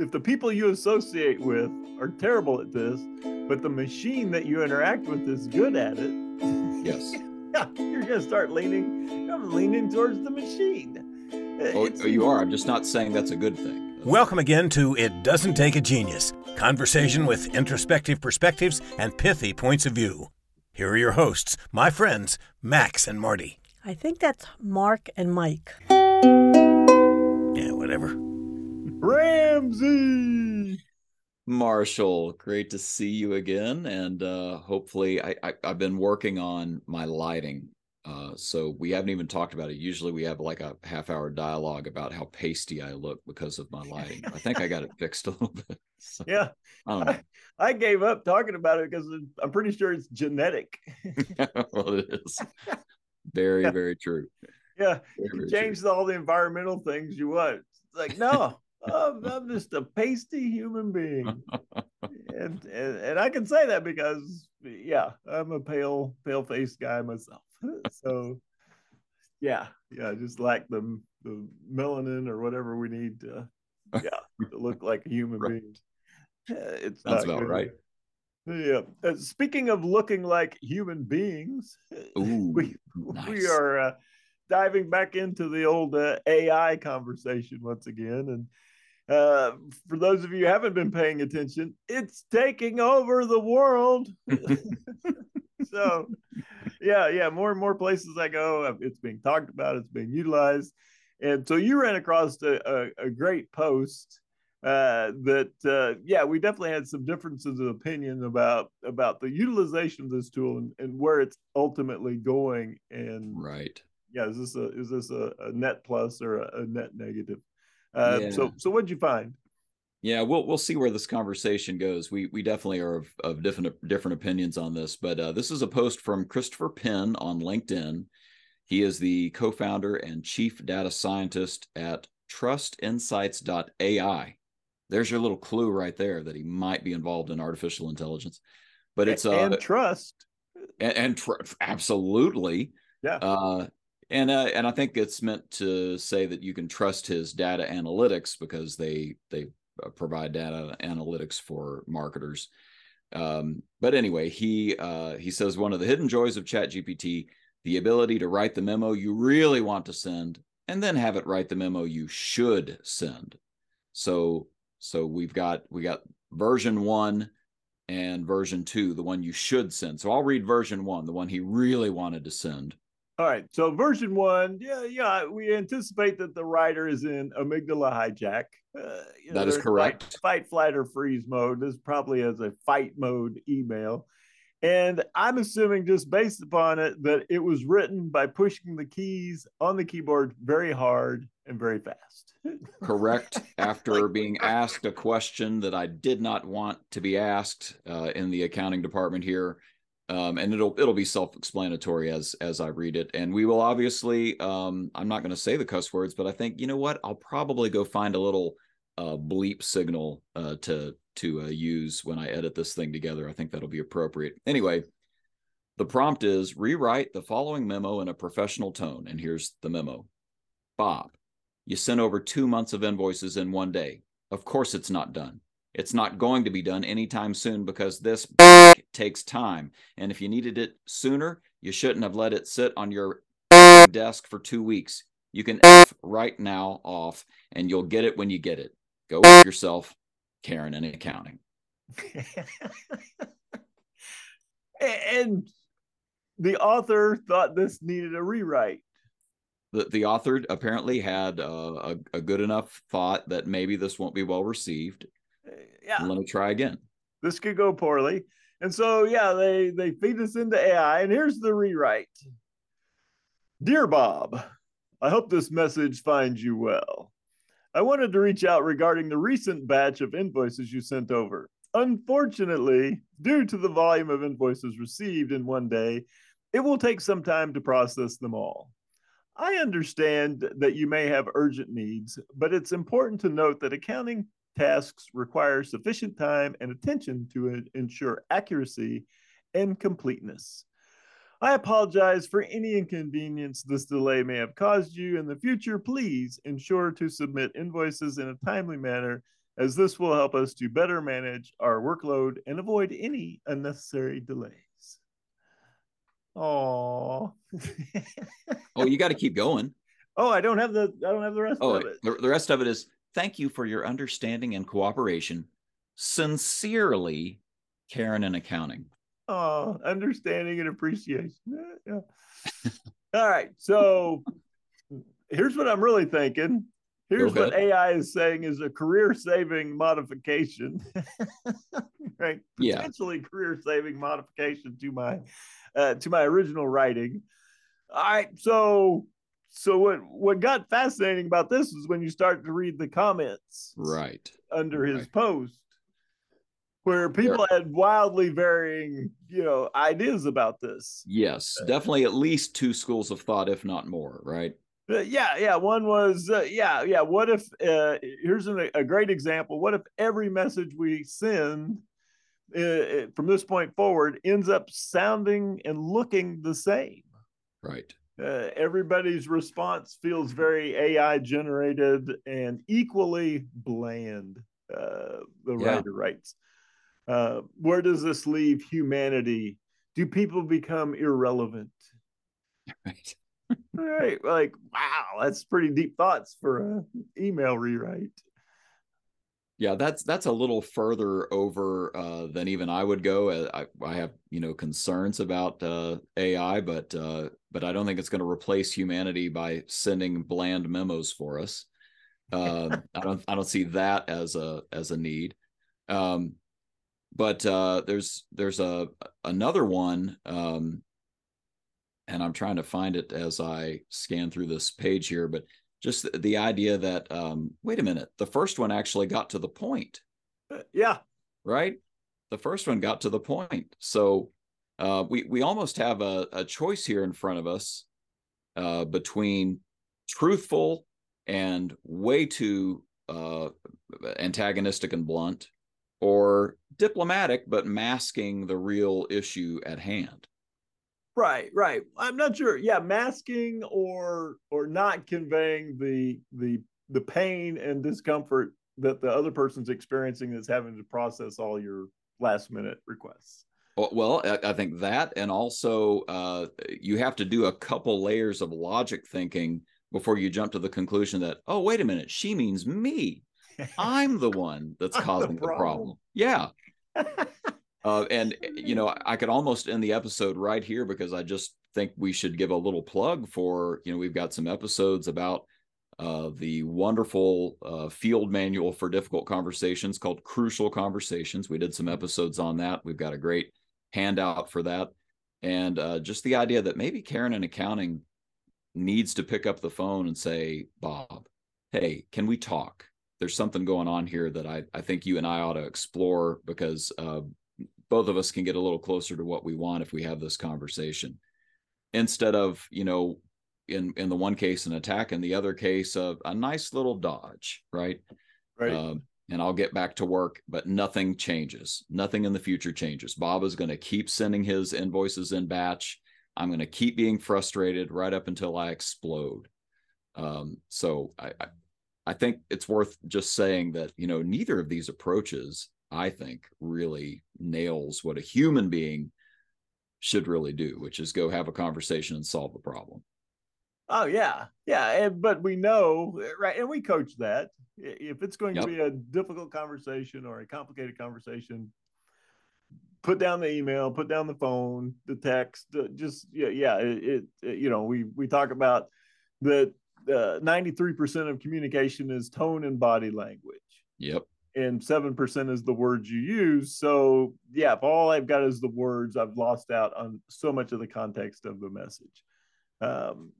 if the people you associate with are terrible at this, but the machine that you interact with is good at it, yes, yeah, you're going to start leaning towards the machine. Oh, you are. I'm just not saying that's a good thing. Welcome again to It Doesn't Take a Genius, conversation with introspective perspectives and pithy points of view. Here are your hosts, my friends, Max and Marty. I think that's Mark and Mike. Yeah, whatever. Ramsey! Marshall, great to see you again. And hopefully, I've been working on my lighting. So we haven't even talked about it. Usually we have like a half-hour dialogue about how pasty I look because of my lighting. I think I got it fixed a little bit. So, yeah. I gave up talking about it because I'm pretty sure it's genetic. Well, it is. Very, very true. Yeah. You change all the environmental things you want. It's like, no, I'm just a pasty human being. And I can say that because, yeah, I'm a pale-faced guy myself. So, yeah, just lack the melanin or whatever we need to look like a human right. being. That's about good. Right. Yeah. Speaking of looking like human beings, ooh, we are diving back into the old AI conversation once again. And for those of you who haven't been paying attention, it's taking over the world. So, yeah, more and more places I go, it's being talked about, it's being utilized. And so you ran across a great post we definitely had some differences of opinion about the utilization of this tool and where it's ultimately going. And right. Yeah, is this a net plus or a net negative? So what'd you find? Yeah, we'll see where this conversation goes. We definitely are of different opinions on this, but this is a post from Christopher Penn on LinkedIn. He is the co-founder and chief data scientist at trustinsights.ai. There's your little clue right there that he might be involved in artificial intelligence, but it's and trust and absolutely, yeah. And I think it's meant to say that you can trust his data analytics because they provide data analytics for marketers. But anyway, he says one of the hidden joys of ChatGPT, the ability to write the memo you really want to send and then have it write the memo you should send. So we got version 1 and version 2, the one you should send. So I'll read version 1, the one he really wanted to send. All right. So version 1, yeah, we anticipate that the writer is in amygdala hijack. That is correct. Fight, flight, or freeze mode. This probably is a fight mode email. And I'm assuming just based upon it that it was written by pushing the keys on the keyboard very hard and very fast. Correct. After being asked a question that I did not want to be asked in the accounting department here. And it'll be self-explanatory as I read it. And we will obviously, I'm not going to say the cuss words, but I think, you know what, I'll probably go find a little bleep signal to use when I edit this thing together. I think that'll be appropriate. Anyway, the prompt is rewrite the following memo in a professional tone. And here's the memo. Bob, you sent over 2 months of invoices in one day. Of course it's not done. It's not going to be done anytime soon because this takes time. And if you needed it sooner, you shouldn't have let it sit on your desk for 2 weeks. You can F right now off and you'll get it when you get it. Go F yourself, Karen in accounting. And the author thought this needed a rewrite. The author apparently had a good enough thought that maybe this won't be well received. Yeah. Let me try again. This could go poorly. And so, yeah, they feed this into AI. And here's the rewrite. Dear Bob, I hope this message finds you well. I wanted to reach out regarding the recent batch of invoices you sent over. Unfortunately, due to the volume of invoices received in one day, it will take some time to process them all. I understand that you may have urgent needs, but it's important to note that accounting tasks require sufficient time and attention to ensure accuracy and completeness. I apologize for any inconvenience this delay may have caused you. In the future, please ensure to submit invoices in a timely manner as this will help us to better manage our workload and avoid any unnecessary delays. Aww. Oh, you got to keep going. Oh, I don't have the rest of it. The rest of it is, thank you for your understanding and cooperation. Sincerely, Karen in accounting. Oh, understanding and appreciation. Yeah. All right. So here's what I'm really thinking. Here's what AI is saying is a career-saving modification, right? Yeah. Potentially career-saving modification to my original writing. All right. So what got fascinating about this is when you start to read the comments under his post, where people had wildly varying, ideas about this. Yes, definitely at least two schools of thought, if not more, right? Yeah. One was, what if, here's a great example. What if every message we send from this point forward ends up sounding and looking the same? Right. Everybody's response feels very AI generated and equally bland, writer writes. Where does this leave humanity? Do people become irrelevant? Right. Right. Like, wow, that's pretty deep thoughts for an email rewrite. Yeah, that's a little further over than even I would go. I have, concerns about AI, but I don't think it's going to replace humanity by sending bland memos for us. I don't see that as a need. But there's another one, and I'm trying to find it as I scan through this page here, but just the idea that, wait a minute, the first one actually got to the point. Yeah. Right? The first one got to the point. So we almost have a choice here in front of us between truthful and way too antagonistic and blunt, or diplomatic, but masking the real issue at hand. Right. I'm not sure. Yeah, masking or not conveying the pain and discomfort that the other person's experiencing that's having to process all your last minute requests. Well, I think that, and also you have to do a couple layers of logic thinking before you jump to the conclusion that, oh, wait a minute, she means me. I'm the one that's causing the problem. Yeah. And, I could almost end the episode right here, because I just think we should give a little plug for, we've got some episodes about the wonderful field manual for difficult conversations called Crucial Conversations. We did some episodes on that. We've got a great handout for that. And just the idea that maybe Karen in accounting needs to pick up the phone and say, Bob, hey, can we talk? There's something going on here that I think you and I ought to explore, because both of us can get a little closer to what we want if we have this conversation, instead of, in the one case, an attack, in the other case, a nice little dodge. Right. And I'll get back to work, but nothing changes. Nothing in the future changes. Bob is going to keep sending his invoices in batch. I'm going to keep being frustrated right up until I explode. So I think it's worth just saying that, neither of these approaches, I think, really nails what a human being should really do, which is go have a conversation and solve the problem. Oh, yeah. Yeah. But we know, right, and we coach that. If it's going to be a difficult conversation or a complicated conversation, put down the email, put down the phone, the text, just, we talk about that. 93% of communication is tone and body language. Yep. And 7% is the words you use. So yeah, if all I've got is the words, I've lost out on so much of the context of the message. In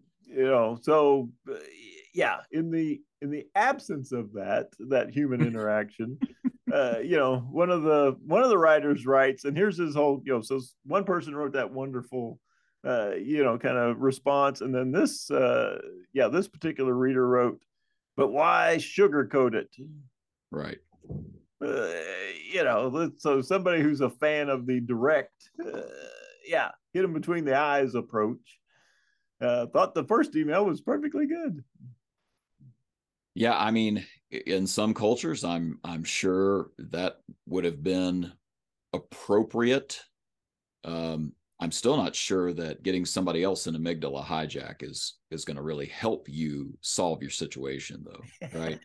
the absence of that human interaction, one of the writers writes, and here's his whole, so one person wrote that wonderful kind of response. And then this particular reader wrote, but why sugarcoat it? Right. So somebody who's a fan of the direct, hit him between the eyes approach, thought the first email was perfectly good. Yeah, I mean, in some cultures, I'm sure that would have been appropriate. I'm still not sure that getting somebody else an amygdala hijack is going to really help you solve your situation, though, right?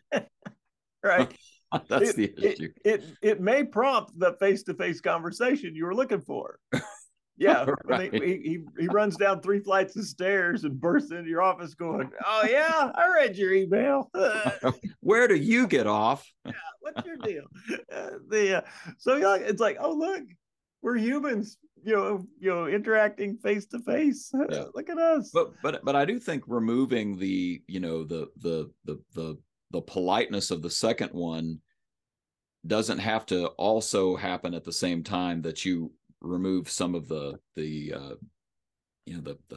Right. That's the issue. It may prompt the face-to-face conversation you were looking for. Yeah, right. I mean, he runs down 3 flights of stairs and bursts into your office going, "Oh yeah, I read your email. Where do you get off? Yeah, what's your deal?" So it's like, "Oh look, we're humans, you know, interacting face to face. Look at us." But I do think removing the, you know, the politeness of the second one doesn't have to also happen at the same time that you remove some of the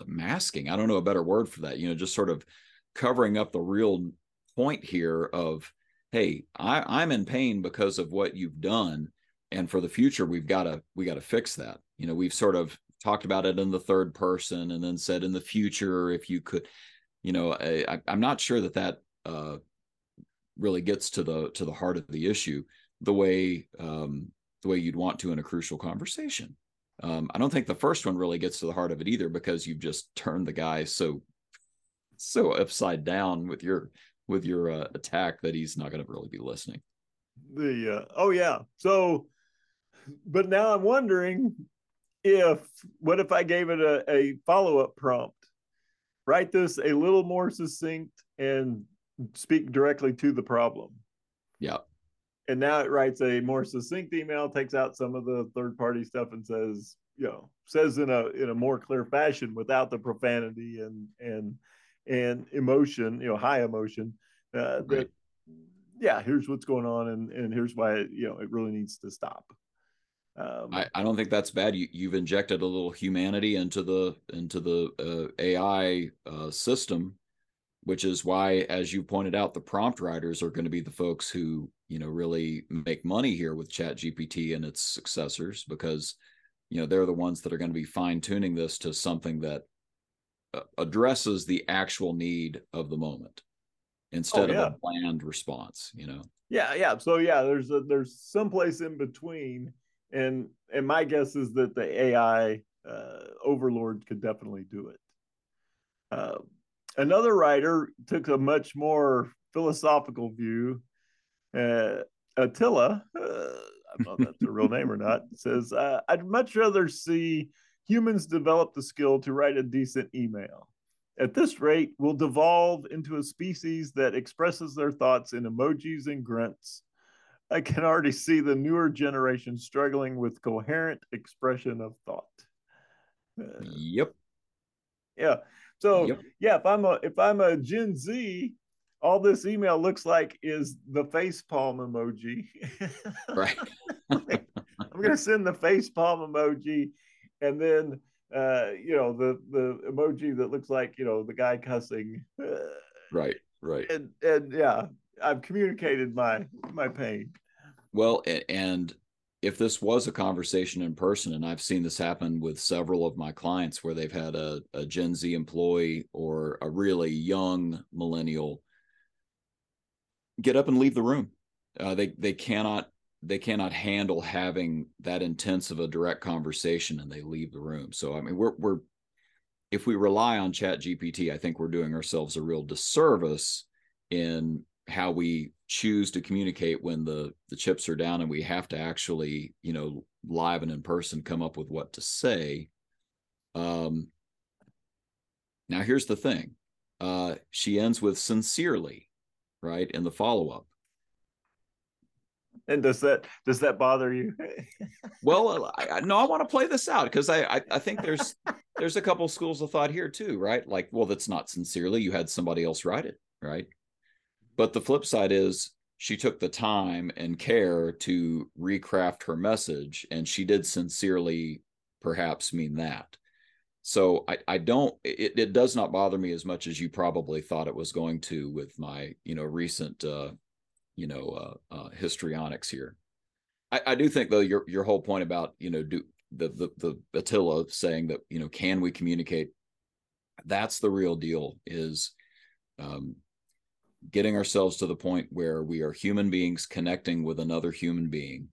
masking. I don't know a better word for that, you know, just sort of covering up the real point here of, hey, I'm in pain because of what you've done. And for the future, we got to fix that. You know, we've sort of talked about it in the third person and then said in the future, if you could, you know, I'm not sure that really gets to the heart of the issue the way you'd want to in a crucial conversation. I don't think the first one really gets to the heart of it either, because you've just turned the guy so upside down with your attack that he's not going to really be listening. So, but now I'm wondering what if I gave it a follow-up prompt? Write this a little more succinct and speak directly to the problem. Yeah. And now it writes a more succinct email, takes out some of the third-party stuff, and says, you know, says in a more clear fashion without the profanity and emotion, you know, high emotion. That, yeah, here's what's going on, and here's why it really needs to stop. I don't think that's bad. You've injected a little humanity into the AI system, which is why, as you pointed out, the prompt writers are going to be the folks who, you know, really make money here with ChatGPT and its successors, because, you know, they're the ones that are going to be fine-tuning this to something that addresses the actual need of the moment instead of a bland response, you know? Yeah. Yeah. So yeah, there's someplace in between. And my guess is that the AI overlord could definitely do it. Another writer took a much more philosophical view. Attila, I don't know if that's a real name or not, says, I'd much rather see humans develop the skill to write a decent email. At this rate, we'll devolve into a species that expresses their thoughts in emojis and grunts. I can already see the newer generation struggling with coherent expression of thought. Yep. Yeah. So yeah, if I'm a Gen Z, all this email looks like is the facepalm emoji. Right. I'm going to send the facepalm emoji, and then the emoji that looks like the guy cussing. Right. And yeah, I've communicated my pain. Well, and if this was a conversation in person, and I've seen this happen with several of my clients where they've had a Gen Z employee or a really young millennial get up and leave the room. They cannot handle having that intense of a direct conversation, and they leave the room. So I mean, we're if we rely on ChatGPT, I think we're doing ourselves a real disservice in how we choose to communicate when the chips are down and we have to actually, live and in person come up with what to say. Now here's the thing. She ends with "sincerely," right, in the follow-up. And does that bother you? Well, no, I want to play this out, because I think there's a couple schools of thought here too, right? Like, well, that's not sincerely. You had somebody else write it, right? But the flip side is she took the time and care to recraft her message, and she did sincerely perhaps mean that. So it does not bother me as much as you probably thought it was going to with my, recent, histrionics here. I do think, though, your whole point about, do the Attila saying that, can we communicate? That's the real deal is, getting ourselves to the point where we are human beings connecting with another human being.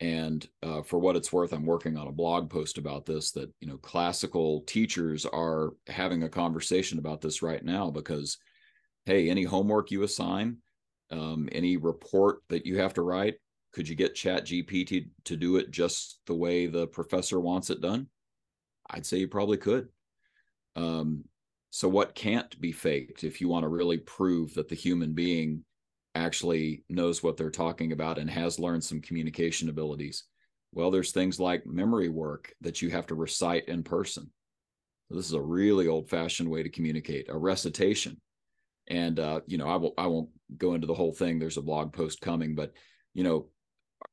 And for what it's worth, I'm working on a blog post about this, that, you know, classical teachers are having a conversation about this right now because, hey, any homework you assign, any report that you have to write, could you get ChatGPT to do it just the way the professor wants it done? I'd say you probably could. So what can't be faked if you want to really prove that the human being actually knows what they're talking about and has learned some communication abilities? Well, there's things like memory work that you have to recite in person. So this is a really old-fashioned way to communicate, a recitation. And, you know, I won't go into the whole thing. There's a blog post coming, but, you know,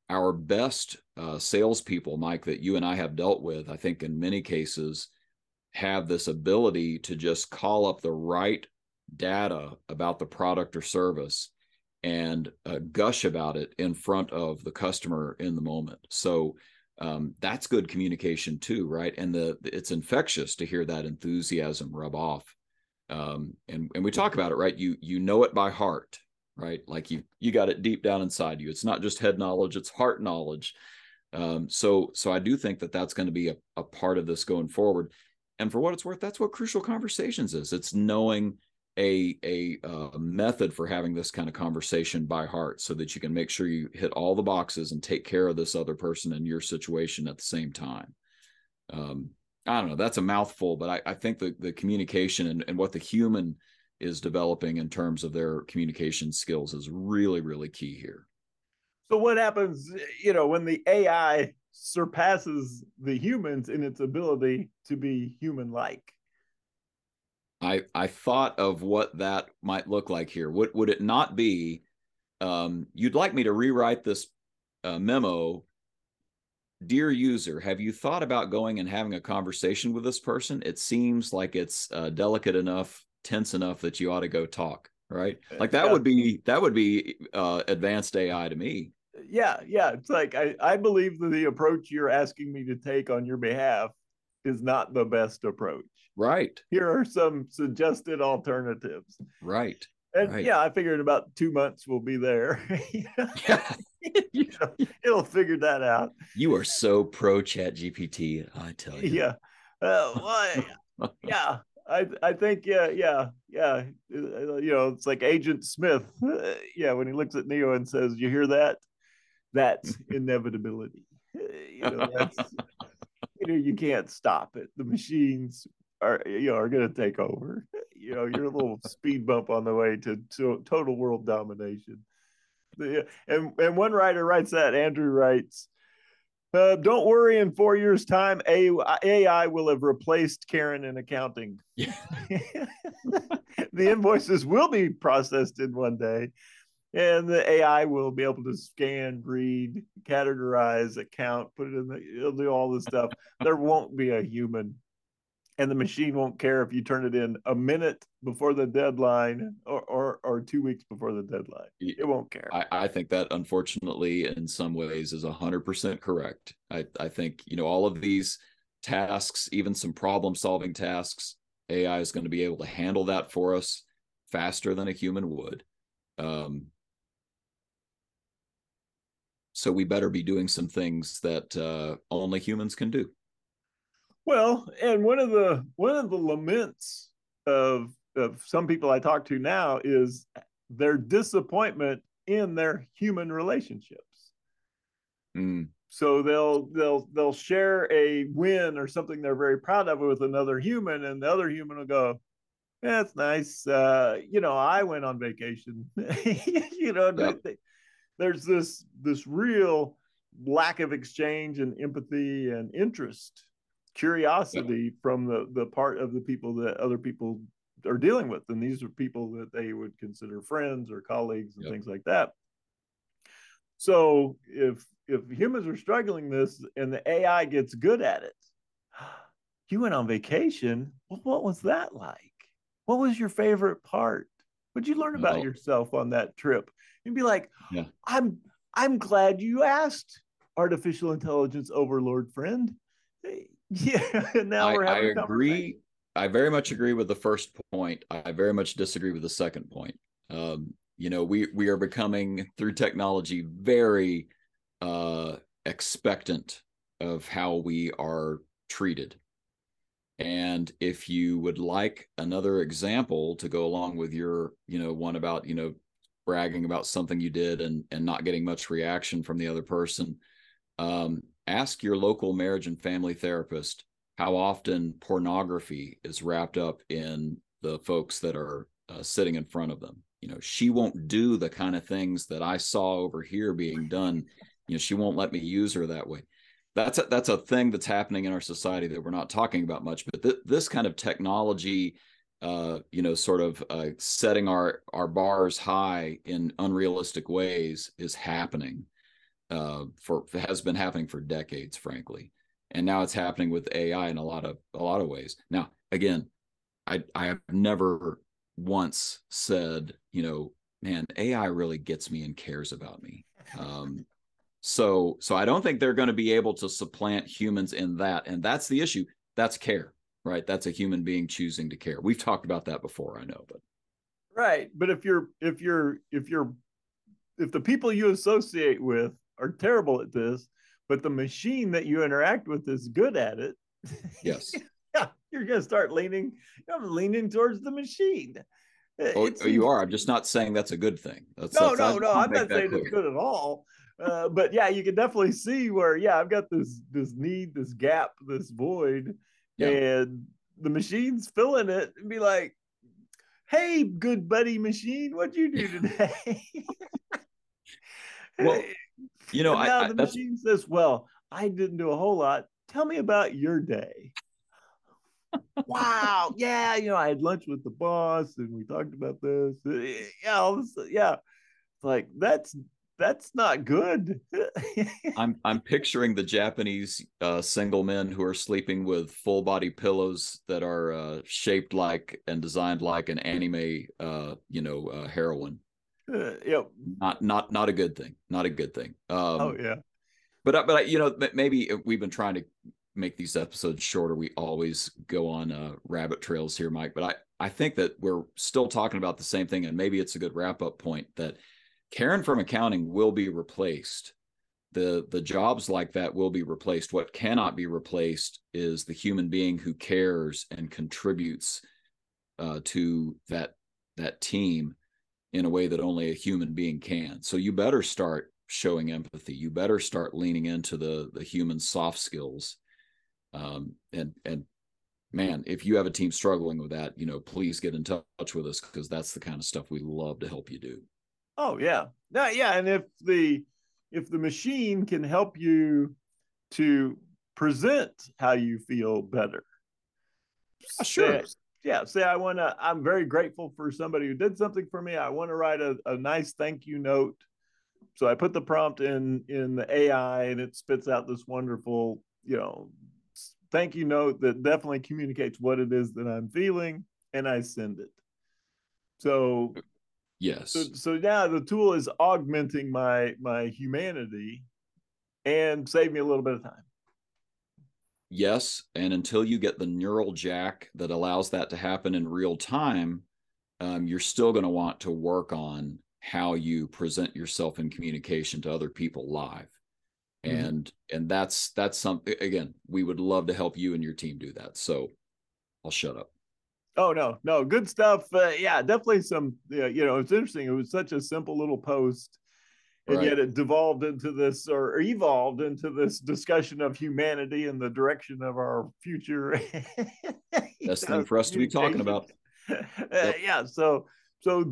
our best salespeople, Mike, that you and I have dealt with, I think in many cases, have this ability to just call up the right data about the product or service and gush about it in front of the customer in the moment. So that's good communication too, right? And it's infectious to hear that enthusiasm rub off. And we talk about it, right? You know it by heart, right? Like you got it deep down inside you. It's not just head knowledge, it's heart knowledge. So I do think that that's going to be a part of this going forward. And for what it's worth, that's what Crucial Conversations is. It's knowing a method for having this kind of conversation by heart so that you can make sure you hit all the boxes and take care of this other person in your situation at the same time. I don't know, that's a mouthful, but I think the communication and what the human is developing in terms of their communication skills is really, really key here. So what happens, you know, when the AI surpasses the humans in its ability to be human-like? I thought of what that might look like here. Would it not be, you'd like me to rewrite this memo? Dear user, have you thought about going and having a conversation with this person? It seems like it's delicate enough, tense enough that you ought to go talk, right? Like that would be advanced AI to me. Yeah. It's like, I believe that the approach you're asking me to take on your behalf is not the best approach. Right. Here are some suggested alternatives. Right. And yeah, I figured about 2 months we'll be there. You know, it'll figure that out. You are so pro ChatGPT, I tell you. Yeah. Well, yeah. I think, yeah. You know, it's like Agent Smith. Yeah, when he looks at Neo and says, "You hear that? That's inevitability." You know, you can't stop it. The machines are going to take over. You know, you're a little speed bump on the way to total world domination. And one writer writes that, Andrew writes, don't worry, in 4 years' time, AI will have replaced Karen in accounting. Yeah. The invoices will be processed in one day, and the AI will be able to scan, read, categorize, account, put it in it'll do all this stuff. There won't be a human. And the machine won't care if you turn it in a minute before the deadline or 2 weeks before the deadline. It won't care. I think that, unfortunately, in some ways is 100% correct. I think, you know, all of these tasks, even some problem solving tasks, AI is going to be able to handle that for us faster than a human would. So we better be doing some things that only humans can do. Well, and one of the laments of some people I talk to now is their disappointment in their human relationships. Mm. So they'll share a win or something they're very proud of with another human, and the other human will go, "That's nice. You know, I went on vacation." You know, yep. There's this real lack of exchange and empathy and interest. Curiosity from the part of the people that other people are dealing with. And these are people that they would consider friends or colleagues and things like that. So if humans are struggling this and the AI gets good at it, you went on vacation. Well, what was that like? What was your favorite part? What'd you learn about yourself on that trip? And be like, I'm glad you asked, artificial intelligence overlord friend. Yeah, now we're having I agree. I very much agree with the first point. I very much disagree with the second point. You know, we are becoming through technology very expectant of how we are treated. And if you would like another example to go along with your, one about, bragging about something you did and not getting much reaction from the other person, ask your local marriage and family therapist how often pornography is wrapped up in the folks that are sitting in front of them. You know, she won't do the kind of things that I saw over here being done. You know, she won't let me use her that way. That's a thing that's happening in our society that we're not talking about much, but this kind of technology, sort of setting our bars high in unrealistic ways is happening, has been happening for decades, frankly. And now it's happening with AI in a lot of ways. Now, again, I have never once said, man, AI really gets me and cares about me. So I don't think they're going to be able to supplant humans in that. And that's the issue. That's care, right? That's a human being choosing to care. We've talked about that before, I know, but. Right. But if the people you associate with are terrible at this, but the machine that you interact with is good at it. Yes. Yeah, you're going to start leaning towards the machine. Oh, you are. I'm just not saying that's a good thing. No. I'm not saying it's good at all. But yeah, you can definitely see where, I've got this need, this gap, this void, and the machine's filling it and be like, hey, good buddy machine, what'd you do today? Well, the machine says, well, I didn't do a whole lot. Tell me about your day. Wow. Yeah. I had lunch with the boss and we talked about this. Yeah. It's like, that's not good. I'm picturing the Japanese single men who are sleeping with full body pillows that are shaped like and designed like an anime, heroine. Yep. Not a good thing. Not a good thing. But maybe we've been trying to make these episodes shorter. We always go on rabbit trails here, Mike. But I think that we're still talking about the same thing, and maybe it's a good wrap up point that Karen from accounting will be replaced. The jobs like that will be replaced. What cannot be replaced is the human being who cares and contributes to that team in a way that only a human being can. So you better start showing empathy. You better start leaning into the human soft skills. And man, if you have a team struggling with that, please get in touch with us, because that's the kind of stuff we love to help you do. Oh yeah. No, yeah. And if the machine can help you to present how you feel better. Sure. Say I'm very grateful for somebody who did something for me. I want to write a nice thank you note. So I put the prompt in the AI and it spits out this wonderful, thank you note that definitely communicates what it is that I'm feeling, and I send it. So yes. So now the tool is augmenting my humanity and save me a little bit of time. Yes. And until you get the neural jack that allows that to happen in real time, you're still going to want to work on how you present yourself in communication to other people live. Mm-hmm. And that's something, again, we would love to help you and your team do that. So I'll shut up. Oh, no, good stuff. Definitely some, it's interesting. It was such a simple little post, and right, yet it devolved into this, or evolved into this discussion of humanity and the direction of our future. Best thing for us to be talking about. Yep. So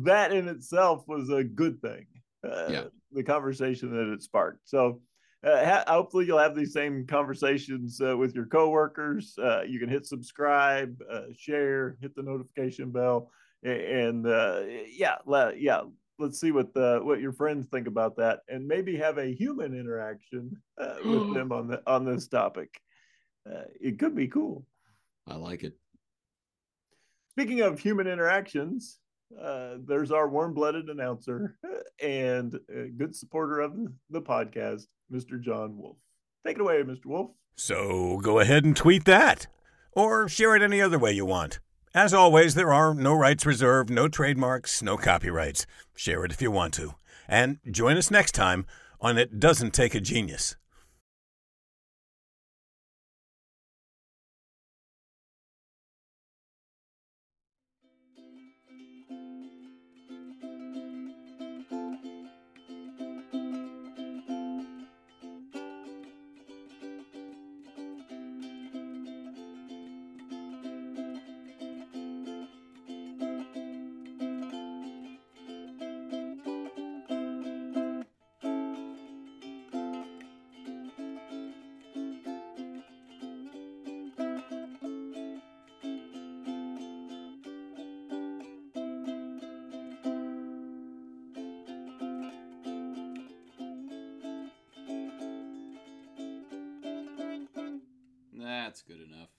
that in itself was a good thing, the conversation that it sparked. So hopefully you'll have these same conversations with your coworkers. You can hit subscribe, share, hit the notification bell, and let's see what your friends think about that, and maybe have a human interaction with them on this topic. It could be cool. I like it. Speaking of human interactions, there's our warm-blooded announcer and a good supporter of the podcast, Mr. John Wolfe. Take it away, Mr. Wolfe. So go ahead and tweet that, or share it any other way you want. As always, there are no rights reserved, no trademarks, no copyrights. Share it if you want to. And join us next time on It Doesn't Take a Genius. That's good enough.